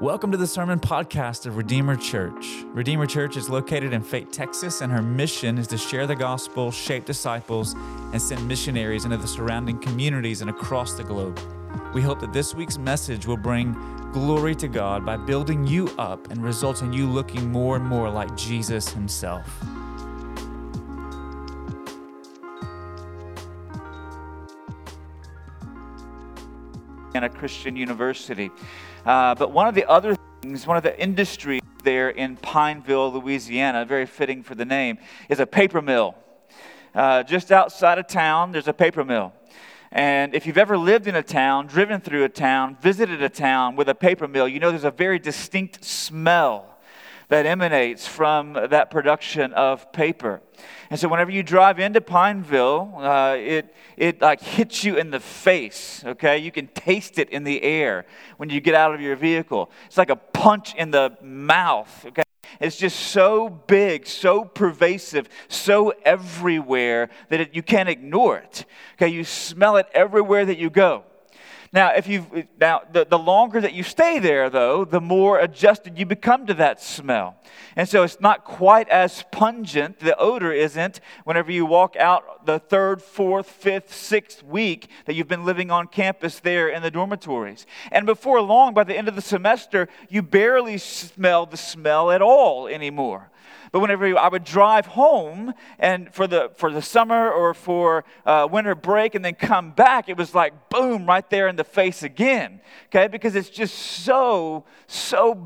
Welcome to the Sermon Podcast of Redeemer Church. Redeemer Church is located in Fate, Texas, and her mission is to share the gospel, shape disciples, and send missionaries into the surrounding communities and across the globe. We hope that this week's message will bring glory to God by building you up and results in you looking more and more like Jesus himself. At Christian University. But one of the other things, one of the industries there in Pineville, Louisiana, very fitting for the name, is a paper mill. Just outside of town, there's a paper mill. And if you've ever lived in a town, driven through a town, visited a town with a paper mill, you know there's a very distinct smell that emanates from that production of paper. And so whenever you drive into Pineville, it like hits you in the face, okay? You can taste it in the air when you get out of your vehicle. It's like a punch in the mouth, okay? It's just so big, so pervasive, so everywhere that you can't ignore it, okay? You smell it everywhere that you go. Now, the longer that you stay there, though, the more adjusted you become to that smell. And so it's not quite as pungent, the odor isn't, whenever you walk out the third, fourth, fifth, sixth week that you've been living on campus there in the dormitories. And before long, by the end of the semester, you barely smell the smell at all anymore. But whenever I would drive home and for the summer or for winter break and then come back, it was like, boom, right there in the face again, okay? Because it's just so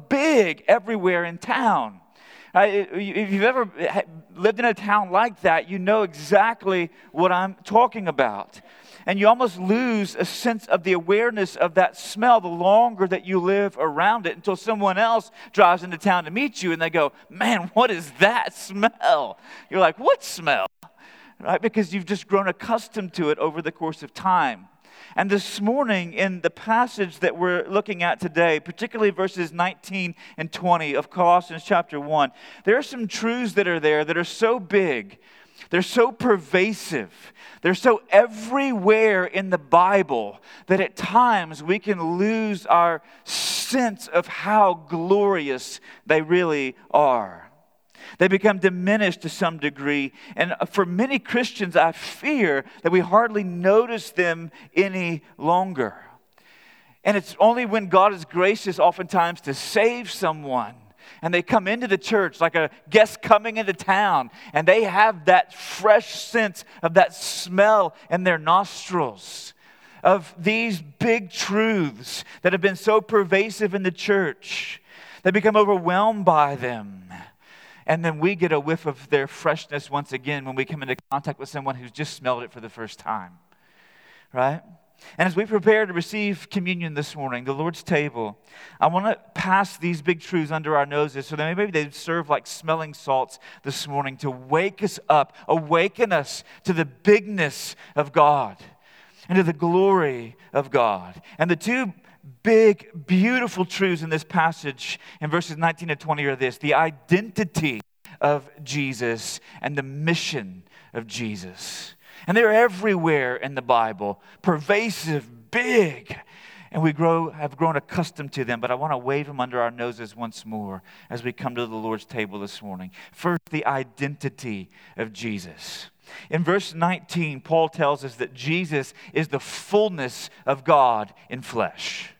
big everywhere in town. If you've ever lived in a town like that, you know exactly what I'm talking about. And you almost lose a sense of the awareness of that smell the longer that you live around it until someone else drives into town to meet you and they go, man, what is that smell? You're like, what smell? Right? Because you've just grown accustomed to it over the course of time. And this morning in the passage that we're looking at today, particularly verses 19 and 20 of Colossians chapter 1, there are some truths that are there that are so big. They're so pervasive. They're so everywhere in the Bible that at times we can lose our sense of how glorious they really are. They become diminished to some degree. And for many Christians, I fear that we hardly notice them any longer. And it's only when God is gracious oftentimes to save someone and they come into the church like a guest coming into town, and they have that fresh sense of that smell in their nostrils of these big truths that have been so pervasive in the church. They become overwhelmed by them. And then we get a whiff of their freshness once again when we come into contact with someone who's just smelled it for the first time, right? And as we prepare to receive communion this morning, the Lord's table, I want to pass these big truths under our noses so that maybe they serve like smelling salts this morning to wake us up, awaken us to the bigness of God and to the glory of God. And the two big, beautiful truths in this passage in verses 19 to 20 are this: the identity of Jesus and the mission of Jesus. And they're everywhere in the Bible, pervasive, big, and we have grown accustomed to them, but I want to wave them under our noses once more as we come to the Lord's table this morning. First, the identity of Jesus. In verse 19, Paul tells us that Jesus is the fullness of God in flesh.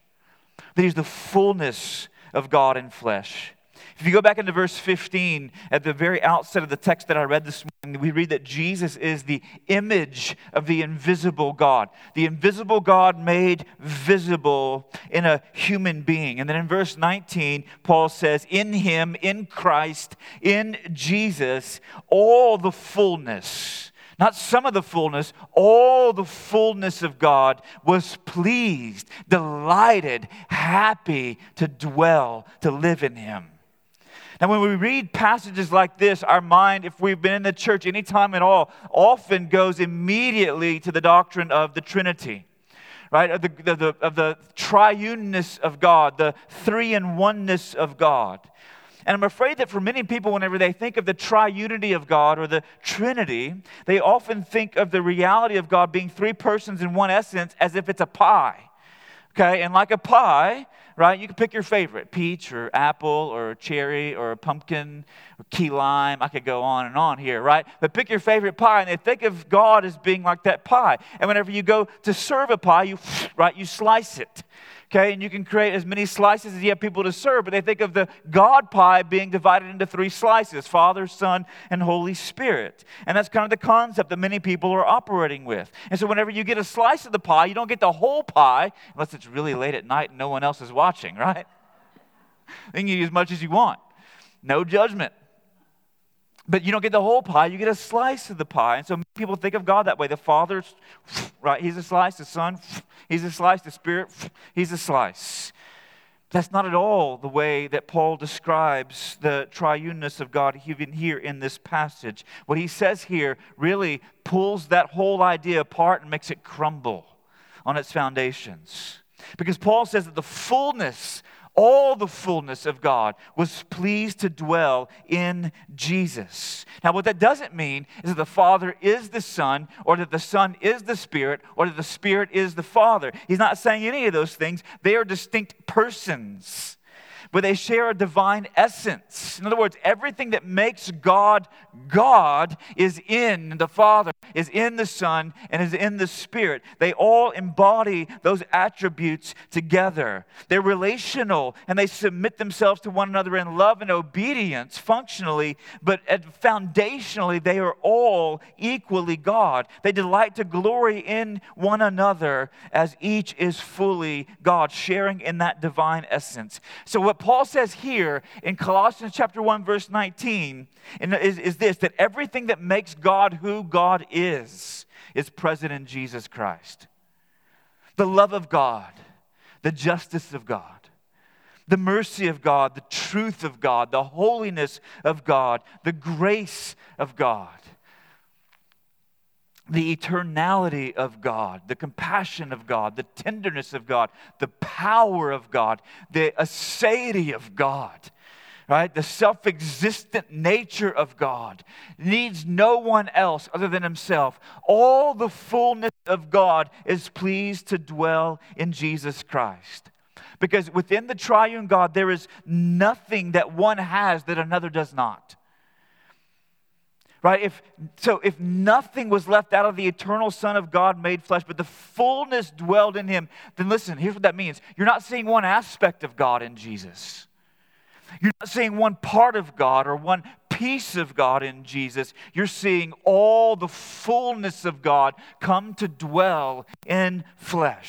That he's the fullness of God in flesh. If you go back into verse 15, at the very outset of the text that I read this morning, we read that Jesus is the image of the invisible God. The invisible God made visible in a human being. And then in verse 19, Paul says, in him, in Christ, in Jesus, all the fullness, not some of the fullness, all the fullness of God was pleased, delighted, happy to dwell, to live in him. And when we read passages like this, our mind, if we've been in the church any time at all, often goes immediately to the doctrine of the Trinity, right? Of the triuneness of God, the three in oneness of God. And I'm afraid that for many people, whenever they think of the triunity of God or the Trinity, they often think of the reality of God being three persons in one essence as if it's a pie. Okay, and like a pie, right? You can pick your favorite, peach or apple or cherry or pumpkin or key lime. I could go on and on here, right? But pick your favorite pie, and they think of God as being like that pie. And whenever you go to serve a pie, you slice it, okay? And you can create as many slices as you have people to serve, but they think of the God pie being divided into three slices, Father, Son, and Holy Spirit. And that's kind of the concept that many people are operating with. And so whenever you get a slice of the pie, you don't get the whole pie, unless it's really late at night and no one else is watching, right? Then you eat as much as you want. No judgment. But you don't get the whole pie, you get a slice of the pie. And so people think of God that way. The Father, right, He's a slice. The Son, He's a slice. The Spirit, He's a slice. That's not at all the way that Paul describes the triuneness of God even here in this passage. What he says here really pulls that whole idea apart and makes it crumble on its foundations. Because Paul says that the fullness, all the fullness of God was pleased to dwell in Jesus. Now, what that doesn't mean is that the Father is the Son, or that the Son is the Spirit, or that the Spirit is the Father. He's not saying any of those things. They are distinct persons, but they share a divine essence. In other words, everything that makes God, God is in the Father, is in the Son, and is in the Spirit. They all embody those attributes together. They're relational, and they submit themselves to one another in love and obedience functionally, but foundationally, they are all equally God. They delight to glory in one another as each is fully God, sharing in that divine essence. So what Paul says here in Colossians chapter 1, verse 19, is this, that everything that makes God who God is present in Jesus Christ. The love of God, the justice of God, the mercy of God, the truth of God, the holiness of God, the grace of God, the eternality of God, the compassion of God, the tenderness of God, the power of God, the aseity of God, right? The self-existent nature of God needs no one else other than Himself. All the fullness of God is pleased to dwell in Jesus Christ. Because within the triune God, there is nothing that one has that another does not. Right? If nothing was left out of the eternal Son of God made flesh, but the fullness dwelled in Him, then listen, here's what that means. You're not seeing one aspect of God in Jesus. You're not seeing one part of God or one piece of God in Jesus. You're seeing all the fullness of God come to dwell in flesh.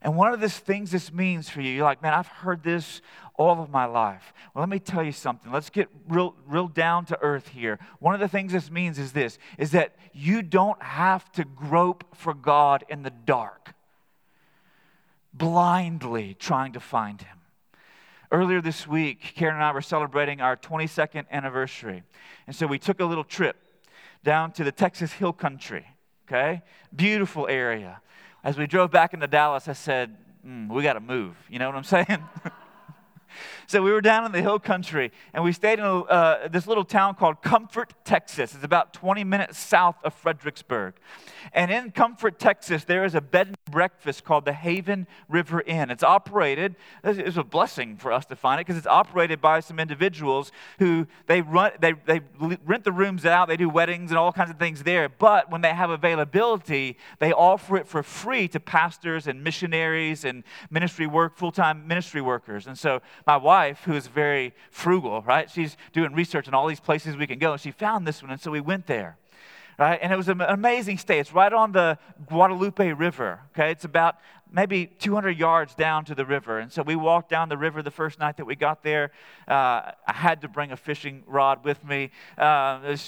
And one of the things this means for you, you're like, man, I've heard this all of my life. Well, let me tell you something. Let's get real down to earth here. One of the things this means is this, is that you don't have to grope for God in the dark, blindly trying to find Him. Earlier this week, Karen and I were celebrating our 22nd anniversary. And so we took a little trip down to the Texas Hill Country, okay? Beautiful area. As we drove back into Dallas, I said, we got to move. You know what I'm saying? So we were down in the hill country, and we stayed in this little town called Comfort, Texas. It's about 20 minutes south of Fredericksburg. And in Comfort, Texas, there is a bed and breakfast called the Haven River Inn. It's operated, it's a blessing for us to find it, because it's operated by some individuals who they rent the rooms out, they do weddings and all kinds of things there. But when they have availability, they offer it for free to pastors and missionaries and ministry work, full-time ministry workers. And so my wife, who is very frugal, right? She's doing research in all these places we can go, and she found this one, and so we went there, right? And it was an amazing stay. It's right on the Guadalupe River, okay? It's about maybe 200 yards down to the river, and so we walked down the river the first night that we got there. I had to bring a fishing rod with me.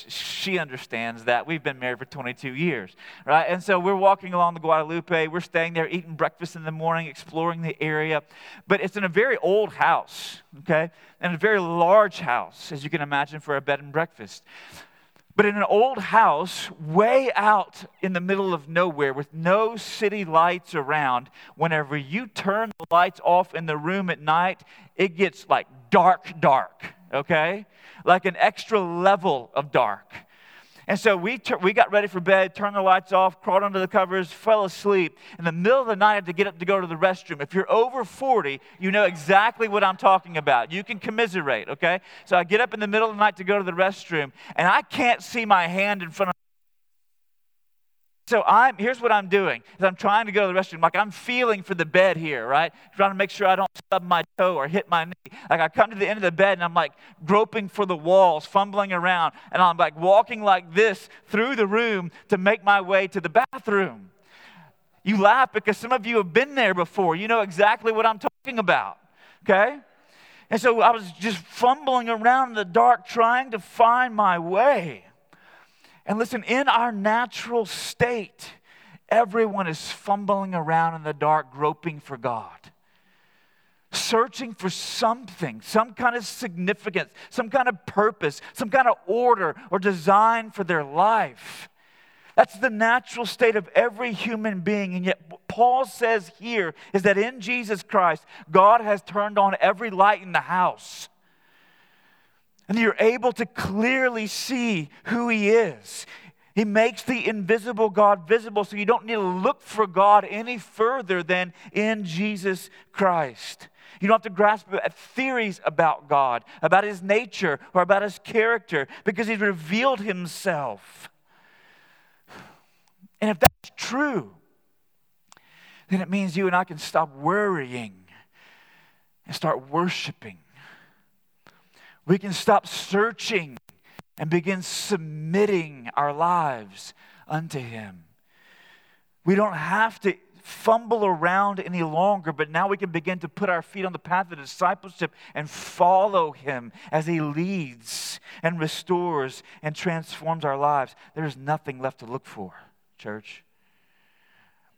She understands that. We've been married for 22 years, right? And so we're walking along the Guadalupe. We're staying there, eating breakfast in the morning, exploring the area. But it's in a very old house, okay, and a very large house, as you can imagine, for a bed and breakfast. But in an old house, way out in the middle of nowhere, with no city lights around, whenever you turn the lights off in the room at night, it gets like dark, okay? Like an extra level of dark. And so we got ready for bed, turned the lights off, crawled under the covers, fell asleep. In the middle of the night, I had to get up to go to the restroom. If you're over 40, you know exactly what I'm talking about. You can commiserate, okay? So I get up in the middle of the night to go to the restroom, and I can't see my hand in front of me. So here's what I'm doing, is I'm trying to go to the restroom. Like, I'm feeling for the bed here, right? Trying to make sure I don't stub my toe or hit my knee. Like, I come to the end of the bed, and I'm, like, groping for the walls, fumbling around. And I'm, like, walking like this through the room to make my way to the bathroom. You laugh because some of you have been there before. You know exactly what I'm talking about, okay? And so I was just fumbling around in the dark trying to find my way. And listen, in our natural state, everyone is fumbling around in the dark, groping for God, searching for something, some kind of significance, some kind of purpose, some kind of order or design for their life. That's the natural state of every human being. And yet what Paul says here is that in Jesus Christ, God has turned on every light in the house. And you're able to clearly see who He is. He makes the invisible God visible, so you don't need to look for God any further than in Jesus Christ. You don't have to grasp theories about God, about His nature, or about His character, because He's revealed Himself. And if that's true, then it means you and I can stop worrying and start worshiping. We can stop searching and begin submitting our lives unto Him. We don't have to fumble around any longer, but now we can begin to put our feet on the path of discipleship and follow Him as He leads and restores and transforms our lives. There is nothing left to look for, church.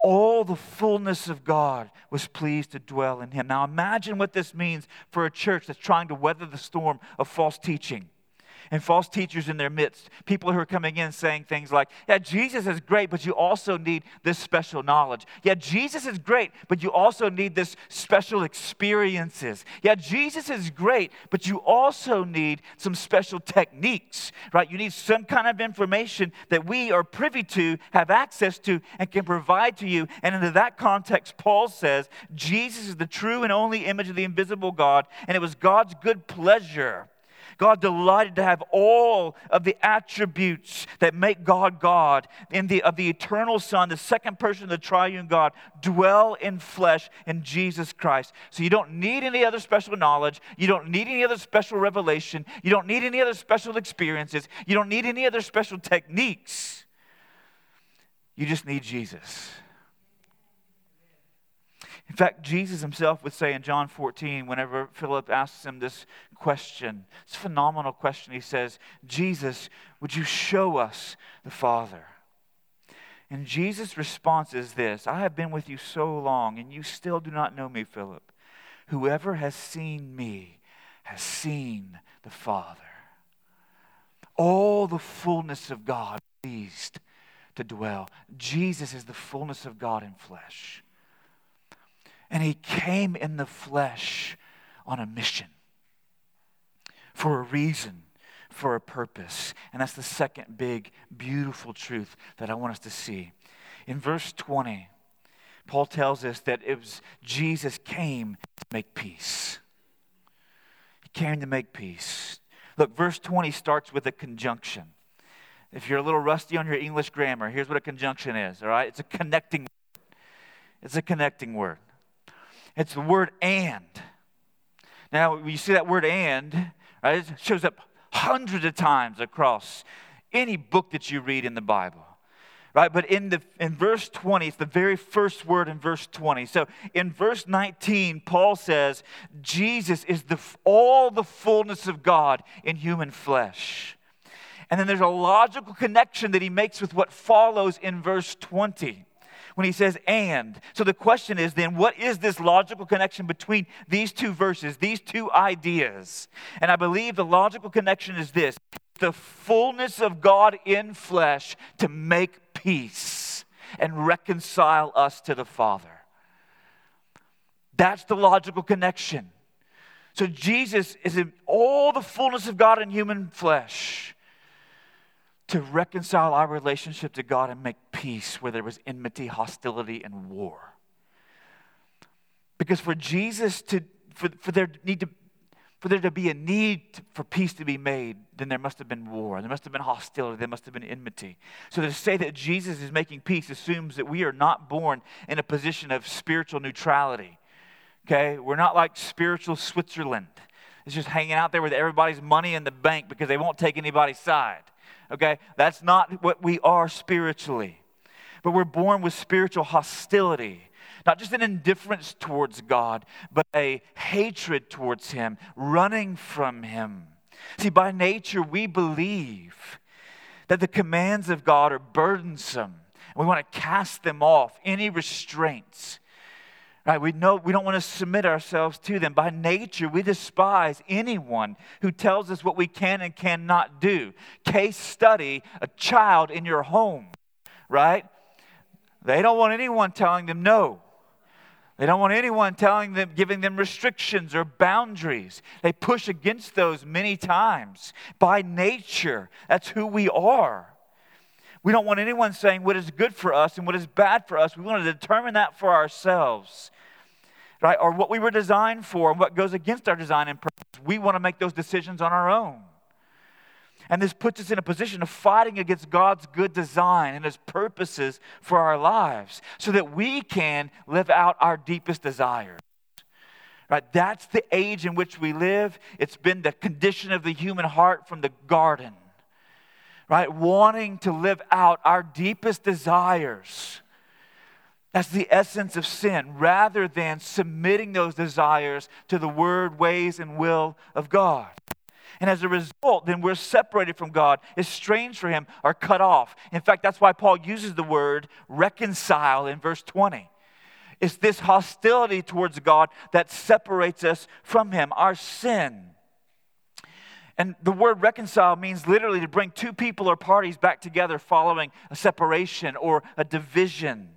All the fullness of God was pleased to dwell in Him. Now imagine what this means for a church that's trying to weather the storm of false teaching and false teachers in their midst. People who are coming in saying things like, yeah, Jesus is great, but you also need this special knowledge. Yeah, Jesus is great, but you also need this special experiences. Yeah, Jesus is great, but you also need some special techniques, right? You need some kind of information that we are privy to, have access to, and can provide to you. And into that context, Paul says, Jesus is the true and only image of the invisible God, and it was God's good pleasure. God delighted to have all of the attributes that make God God of the eternal Son, the second person of the triune God, dwell in flesh in Jesus Christ. So you don't need any other special knowledge. You don't need any other special revelation. You don't need any other special experiences. You don't need any other special techniques. You just need Jesus. In fact, Jesus Himself would say in John 14, whenever Philip asks him this question, it's a phenomenal question. He says, Jesus, would you show us the Father? And Jesus' response is this, I have been with you so long, and you still do not know me, Philip. Whoever has seen me has seen the Father. All the fullness of God pleased to dwell. Jesus is the fullness of God in flesh. And He came in the flesh on a mission for a reason, for a purpose. And that's the second big, beautiful truth that I want us to see. In verse 20, Paul tells us that it was Jesus came to make peace. He came to make peace. Look, verse 20 starts with a conjunction. If you're a little rusty on your English grammar, here's what a conjunction is, all right? It's a connecting word. It's a connecting word. It's the word and. Now, when you see that word and, right, it shows up hundreds of times across any book that you read in the Bible. Right? But in verse 20, it's the very first word in verse 20. So in verse 19, Paul says, Jesus is all the fullness of God in human flesh. And then there's a logical connection that he makes with what follows in verse 20. When he says, and. So the question is then, what is this logical connection between these two verses, these two ideas? And I believe the logical connection is this. The fullness of God in flesh to make peace and reconcile us to the Father. That's the logical connection. So Jesus is in all the fullness of God in human flesh. to reconcile our relationship to God and make peace where there was enmity, hostility, and war. Because for Jesus to, for there to be a need for peace to be made, then there must have been war. There must have been hostility. There must have been enmity. So to say that Jesus is making peace assumes that we are not born in a position of spiritual neutrality. Okay? We're not like spiritual Switzerland. It's just hanging out there with everybody's money in the bank because they won't take anybody's side. Okay? That's not what we are spiritually. But we're born with spiritual hostility. Not just an indifference towards God, but a hatred towards Him, running from Him. See, by nature, we believe that the commands of God are burdensome. We want to cast them off, any restraints. Right? We know we don't want to submit ourselves to them. By nature, we despise anyone who tells us what we can and cannot do. Case study, a child in your home, right? They don't want anyone telling them no. They don't want anyone telling them, giving them restrictions or boundaries. They push against those many times. By nature, that's who we are. We don't want anyone saying what is good for us and what is bad for us. We want to determine that for ourselves, right? Or what we were designed for and what goes against our design and purpose. We want to make those decisions on our own. And this puts us in a position of fighting against God's good design and His purposes for our lives so that we can live out our deepest desires. Right? That's the age in which we live. It's been the condition of the human heart from the garden. Right? Wanting to live out our deepest desires. That's the essence of sin, rather than submitting those desires to the word, ways, and will of God. And as a result, then we're separated from God, estranged from Him, or cut off. In fact, that's why Paul uses the word reconcile in verse 20. It's this hostility towards God that separates us from Him, our sin. And the word reconcile means literally to bring two people or parties back together following a separation or a division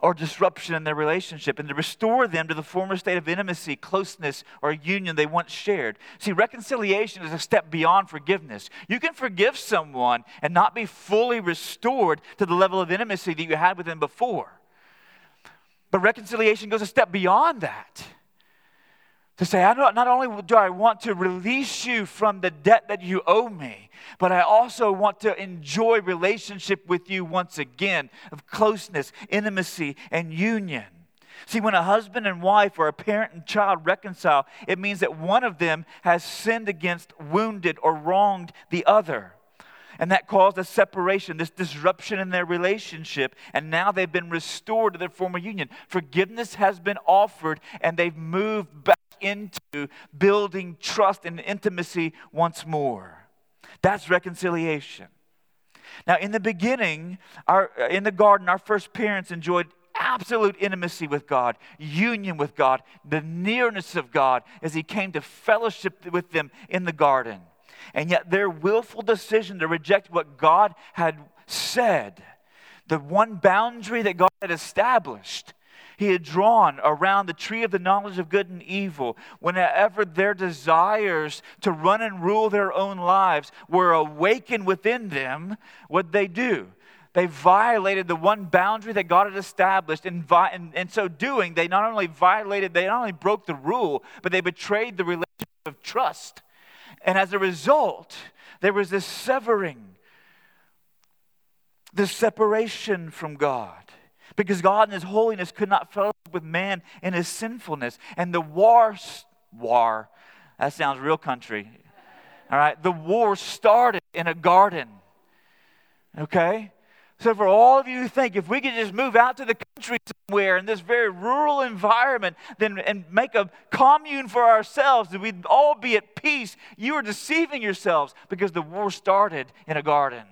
or disruption in their relationship, and to restore them to the former state of intimacy, closeness, or union they once shared. See, reconciliation is a step beyond forgiveness. You can forgive someone and not be fully restored to the level of intimacy that you had with them before. But reconciliation goes a step beyond that. To say, not only do I want to release you from the debt that you owe me, but I also want to enjoy relationship with you once again of closeness, intimacy, and union. See, when a husband and wife or a parent and child reconcile, it means that one of them has sinned against, wounded, or wronged the other. And that caused a separation, this disruption in their relationship, and now they've been restored to their former union. Forgiveness has been offered, and they've moved back into building trust and intimacy once more. That's reconciliation. Now, in the beginning, in the garden, our first parents enjoyed absolute intimacy with God, union with God, the nearness of God as He came to fellowship with them in the garden. And yet their willful decision to reject what God had said, the one boundary that God had established, He had drawn around the tree of the knowledge of good and evil, whenever their desires to run and rule their own lives were awakened within them, what'd they do? They violated the one boundary that God had established. In so doing, they not only broke the rule, but they betrayed the relationship of trust. And as a result, there was this severing, this separation from God. Because God in His holiness could not fellowship with man in his sinfulness. And the war, that sounds real country. All right, the war started in a garden. Okay? So for all of you who think, if we could just move out to the country somewhere in this very rural environment and make a commune for ourselves, that we'd all be at peace, you are deceiving yourselves, because the war started in a garden.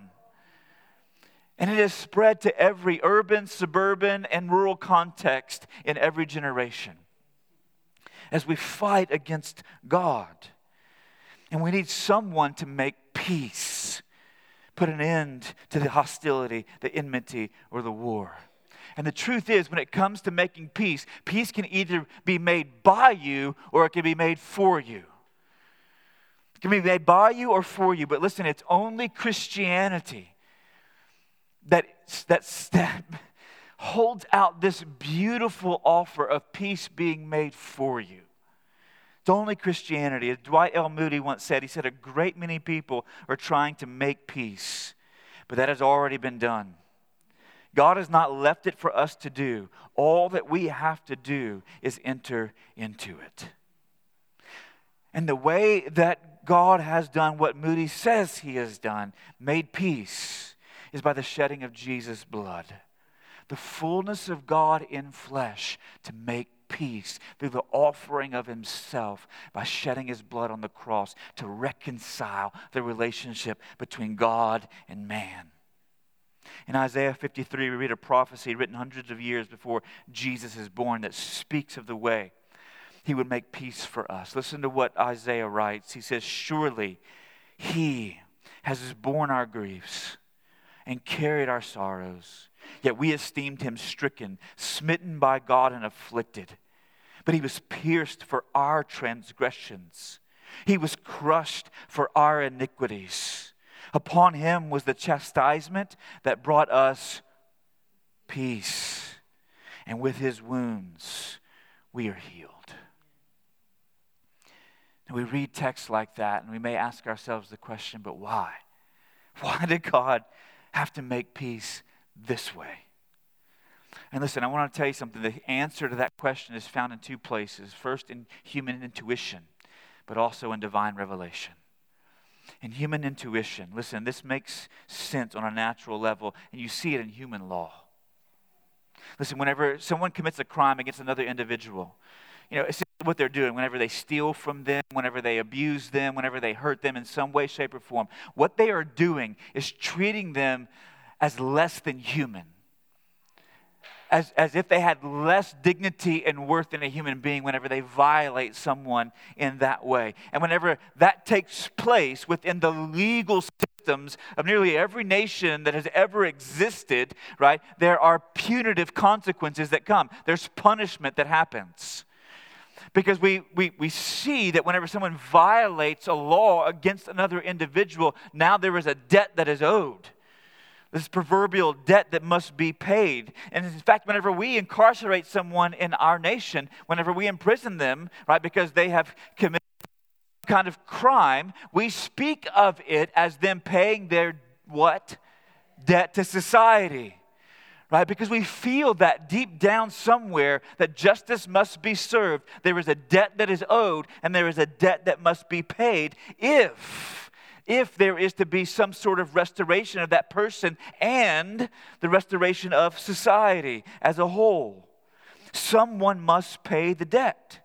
And it has spread to every urban, suburban, and rural context in every generation as we fight against God. And we need someone to make peace, put an end to the hostility, the enmity, or the war. And the truth is, when it comes to making peace, peace can either be made by you or it can be made for you. It can be made by you or for you, but listen, it's only Christianity that holds out this beautiful offer of peace being made for you. It's only Christianity. As Dwight L. Moody once said, he said, a great many people are trying to make peace, but that has already been done. God has not left it for us to do. All that we have to do is enter into it. And the way that God has done what Moody says he has done, made peace, is by the shedding of Jesus' blood. The fullness of God in flesh to make peace through the offering of himself by shedding his blood on the cross to reconcile the relationship between God and man. In Isaiah 53, we read a prophecy written hundreds of years before Jesus is born that speaks of the way he would make peace for us. Listen to what Isaiah writes. He says, surely he has borne our griefs and carried our sorrows. Yet we esteemed him stricken, smitten by God and afflicted. But he was pierced for our transgressions. He was crushed for our iniquities. Upon him was the chastisement that brought us peace. And with his wounds, we are healed. And we read texts like that, and we may ask ourselves the question, but why? Why did God have to make peace this way? And listen, I want to tell you something. The answer to that question is found in two places. First, in human intuition, but also in divine revelation. In human intuition, listen, this makes sense on a natural level, and you see it in human law. Listen, whenever someone commits a crime against another individual, you know, it's what they're doing. Whenever they steal from them, whenever they abuse them, whenever they hurt them in some way, shape, or form, what they are doing is treating them as less than human, as if they had less dignity and worth than a human being whenever they violate someone in that way. And whenever that takes place within the legal systems of nearly every nation that has ever existed, right, there are punitive consequences that come. There's punishment that happens. Because we see that whenever someone violates a law against another individual, now there is a debt that is owed. This proverbial debt that must be paid. And in fact, whenever we incarcerate someone in our nation, whenever we imprison them, right, because they have committed some kind of crime, we speak of it as them paying their what? Debt to society. Right? Because we feel that deep down somewhere that justice must be served. There is a debt that is owed, and there is a debt that must be paid if there is to be some sort of restoration of that person and the restoration of society as a whole. Someone must pay the debt.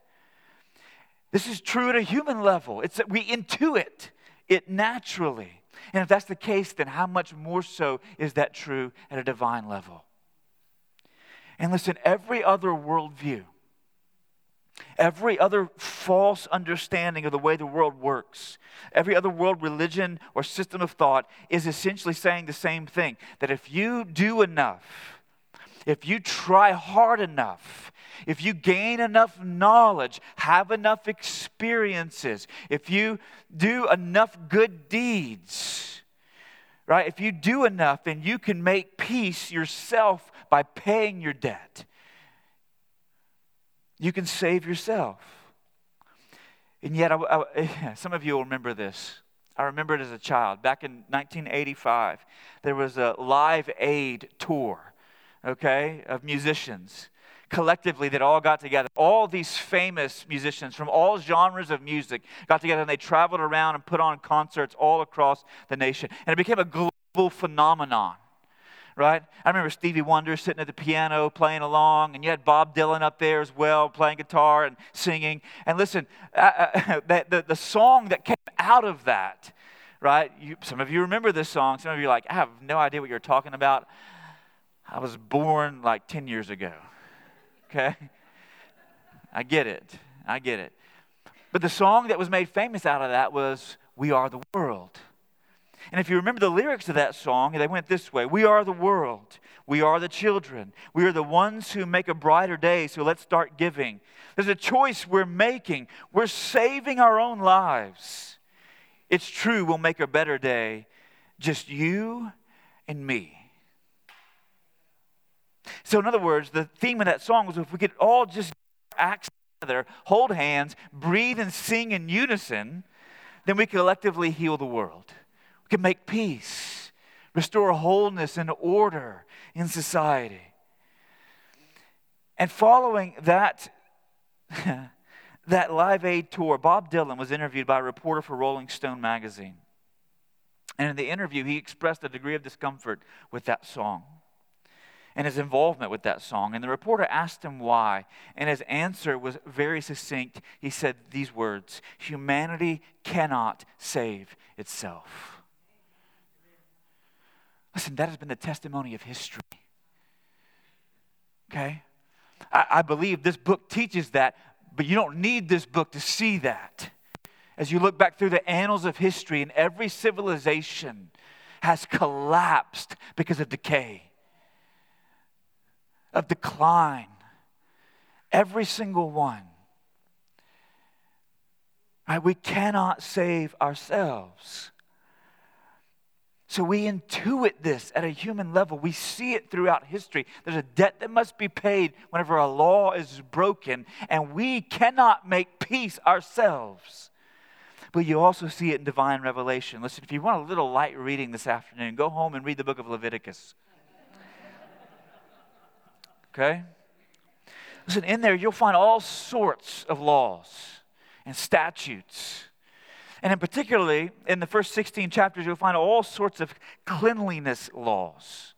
This is true at a human level. It's that we intuit it naturally. And if that's the case, then how much more so is that true at a divine level? And listen, every other worldview, every other false understanding of the way the world works, every other world religion or system of thought is essentially saying the same thing, that if you do enough, if you try hard enough, if you gain enough knowledge, have enough experiences, if you do enough good deeds, right? If you do enough, then you can make peace yourself by paying your debt. You can save yourself. And yet, some of you will remember this. I remember it as a child. Back in 1985, there was a Live Aid tour, okay, of musicians. Collectively, that all got together. All these famous musicians from all genres of music got together, and they traveled around and put on concerts all across the nation. And it became a global phenomenon. Right? I remember Stevie Wonder sitting at the piano playing along, and you had Bob Dylan up there as well playing guitar and singing. And listen, the song that came out of that, right? Some of you remember this song. Some of you are like, I have no idea what you're talking about. I was born like 10 years ago. Okay? I get it. But the song that was made famous out of that was We Are the World. And if you remember the lyrics of that song, they went this way. We are the world. We are the children. We are the ones who make a brighter day, so let's start giving. There's a choice we're making. We're saving our own lives. It's true, we'll make a better day, just you and me. So in other words, the theme of that song was if we could all just act together, hold hands, breathe and sing in unison, then we collectively heal the world. We can make peace, restore wholeness and order in society. And following that, that Live Aid tour, Bob Dylan was interviewed by a reporter for Rolling Stone magazine. And in the interview, he expressed a degree of discomfort with that song and his involvement with that song. And the reporter asked him why, and his answer was very succinct. He said these words, "Humanity cannot save itself." Listen, that has been the testimony of history. Okay? I believe this book teaches that, but you don't need this book to see that. As you look back through the annals of history, and every civilization has collapsed because of decay, of decline, every single one. Right? We cannot save ourselves. So we intuit this at a human level. We see it throughout history. There's a debt that must be paid whenever a law is broken, and we cannot make peace ourselves. But you also see it in divine revelation. Listen, if you want a little light reading this afternoon, go home and read the book of Leviticus. Okay? Listen, in there you'll find all sorts of laws and statutes. And in particularly, in the first 16 chapters, you'll find all sorts of cleanliness laws.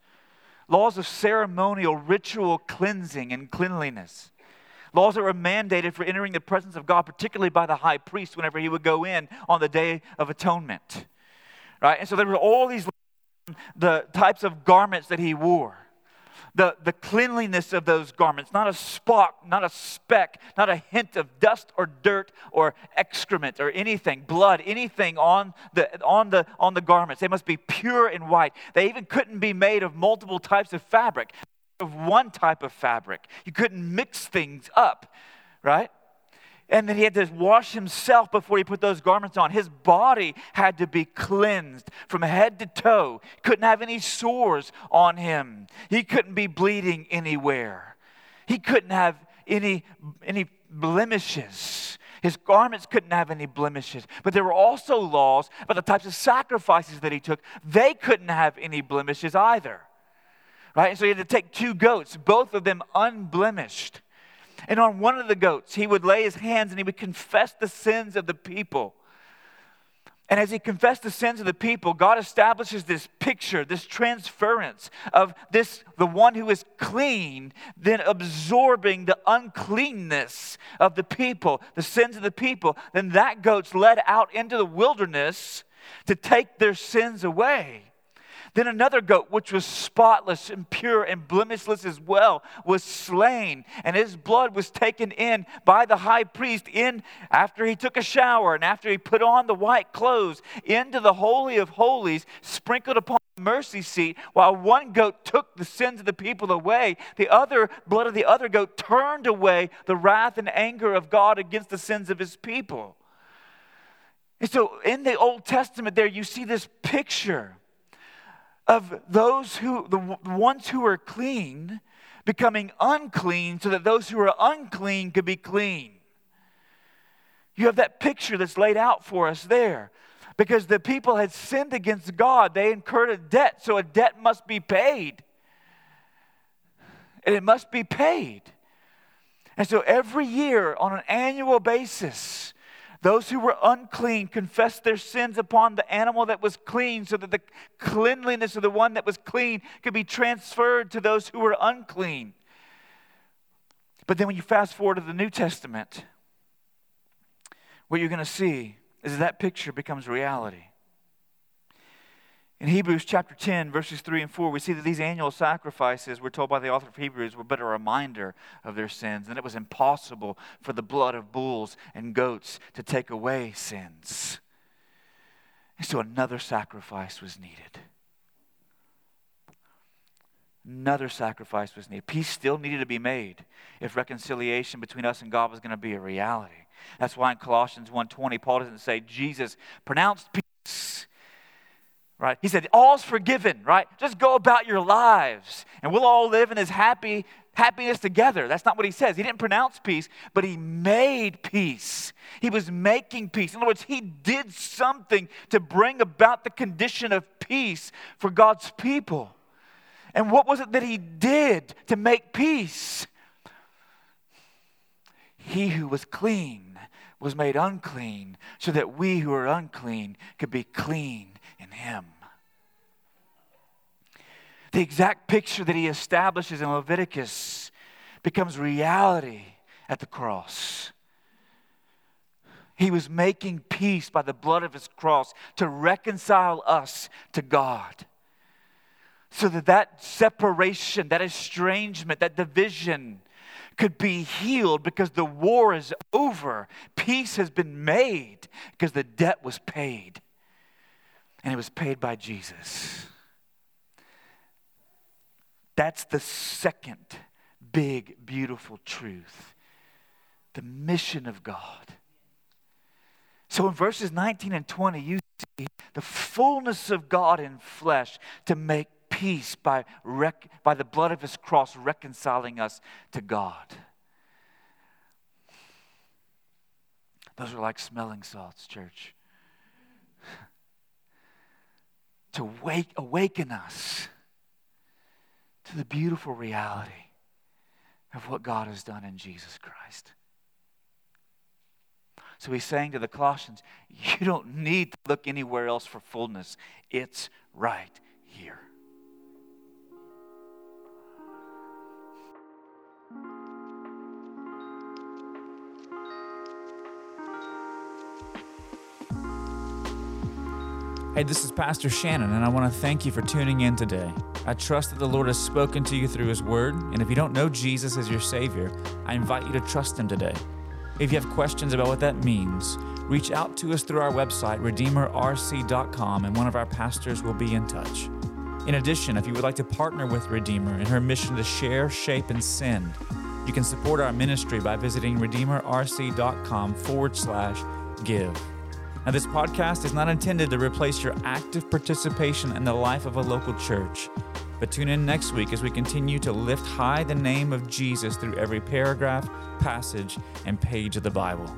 Laws of ceremonial, ritual cleansing and cleanliness. Laws that were mandated for entering the presence of God, particularly by the high priest whenever he would go in on the Day of Atonement. Right? And so there were all these laws, the types of garments that he wore. The cleanliness of those garments, not a spot, not a speck, not a hint of dust or dirt or excrement or anything, blood, anything on the garments. They must be pure and white. They even couldn't be made of multiple types of fabric, of one type of fabric. You couldn't mix things up, right? And then he had to wash himself before he put those garments on. His body had to be cleansed from head to toe. Couldn't have any sores on him. He couldn't be bleeding anywhere. He couldn't have any blemishes. His garments couldn't have any blemishes. But there were also laws about the types of sacrifices that he took. They couldn't have any blemishes either. Right? And so he had to take 2 goats, both of them unblemished. And on one of the goats, he would lay his hands and he would confess the sins of the people. And as he confessed the sins of the people, God establishes this picture, this transference of this, the one who is clean, then absorbing the uncleanness of the people, the sins of the people. Then that goat's led out into the wilderness to take their sins away. Then another goat, which was spotless and pure and blemishless as well, was slain. And his blood was taken in by the high priest after he took a shower and after he put on the white clothes into the Holy of Holies, sprinkled upon the mercy seat. While one goat took the sins of the people away, the other blood of the other goat turned away the wrath and anger of God against the sins of his people. And so in the Old Testament there, you see this picture of those who, the ones who are clean, becoming unclean so that those who are unclean could be clean. You have that picture that's laid out for us there. Because the people had sinned against God. They incurred a debt, so a debt must be paid. And it must be paid. And so every year, on an annual basis, those who were unclean confessed their sins upon the animal that was clean so that the cleanliness of the one that was clean could be transferred to those who were unclean. But then when you fast forward to the New Testament, what you're going to see is that picture becomes reality. In Hebrews chapter 10, verses 3 and 4, we see that these annual sacrifices, we're told by the author of Hebrews, were but a reminder of their sins, and it was impossible for the blood of bulls and goats to take away sins. And so another sacrifice was needed. another sacrifice was needed. Peace still needed to be made if reconciliation between us and God was going to be a reality. That's why in Colossians 1:20, Paul doesn't say Jesus pronounced peace, right? He said, all's forgiven, right? Just go about your lives, and we'll all live in his happiness together. That's not what he says. He didn't pronounce peace, but he made peace. He was making peace. In other words, he did something to bring about the condition of peace for God's people. And what was it that he did to make peace? He who was clean was made unclean so that we who are unclean could be clean in him. The exact picture that he establishes in Leviticus becomes reality at the cross. He was making peace by the blood of his cross to reconcile us to God. So that separation, that estrangement, that division could be healed because the war is over. Peace has been made because the debt was paid. And it was paid by Jesus. That's the second big, beautiful truth. The mission of God. So in verses 19 and 20, you see the fullness of God in flesh to make peace by the blood of his cross reconciling us to God. Those are like smelling salts, church. To awaken us to the beautiful reality of what God has done in Jesus Christ. So he's saying to the Colossians, you don't need to look anywhere else for fullness. It's right here. Hey, this is Pastor Shannon, and I want to thank you for tuning in today. I trust that the Lord has spoken to you through His Word, and if you don't know Jesus as your Savior, I invite you to trust Him today. If you have questions about what that means, reach out to us through our website, RedeemerRC.com, and one of our pastors will be in touch. In addition, if you would like to partner with Redeemer in her mission to share, shape, and send, you can support our ministry by visiting RedeemerRC.com/give. Now, this podcast is not intended to replace your active participation in the life of a local church, but tune in next week as we continue to lift high the name of Jesus through every paragraph, passage, and page of the Bible.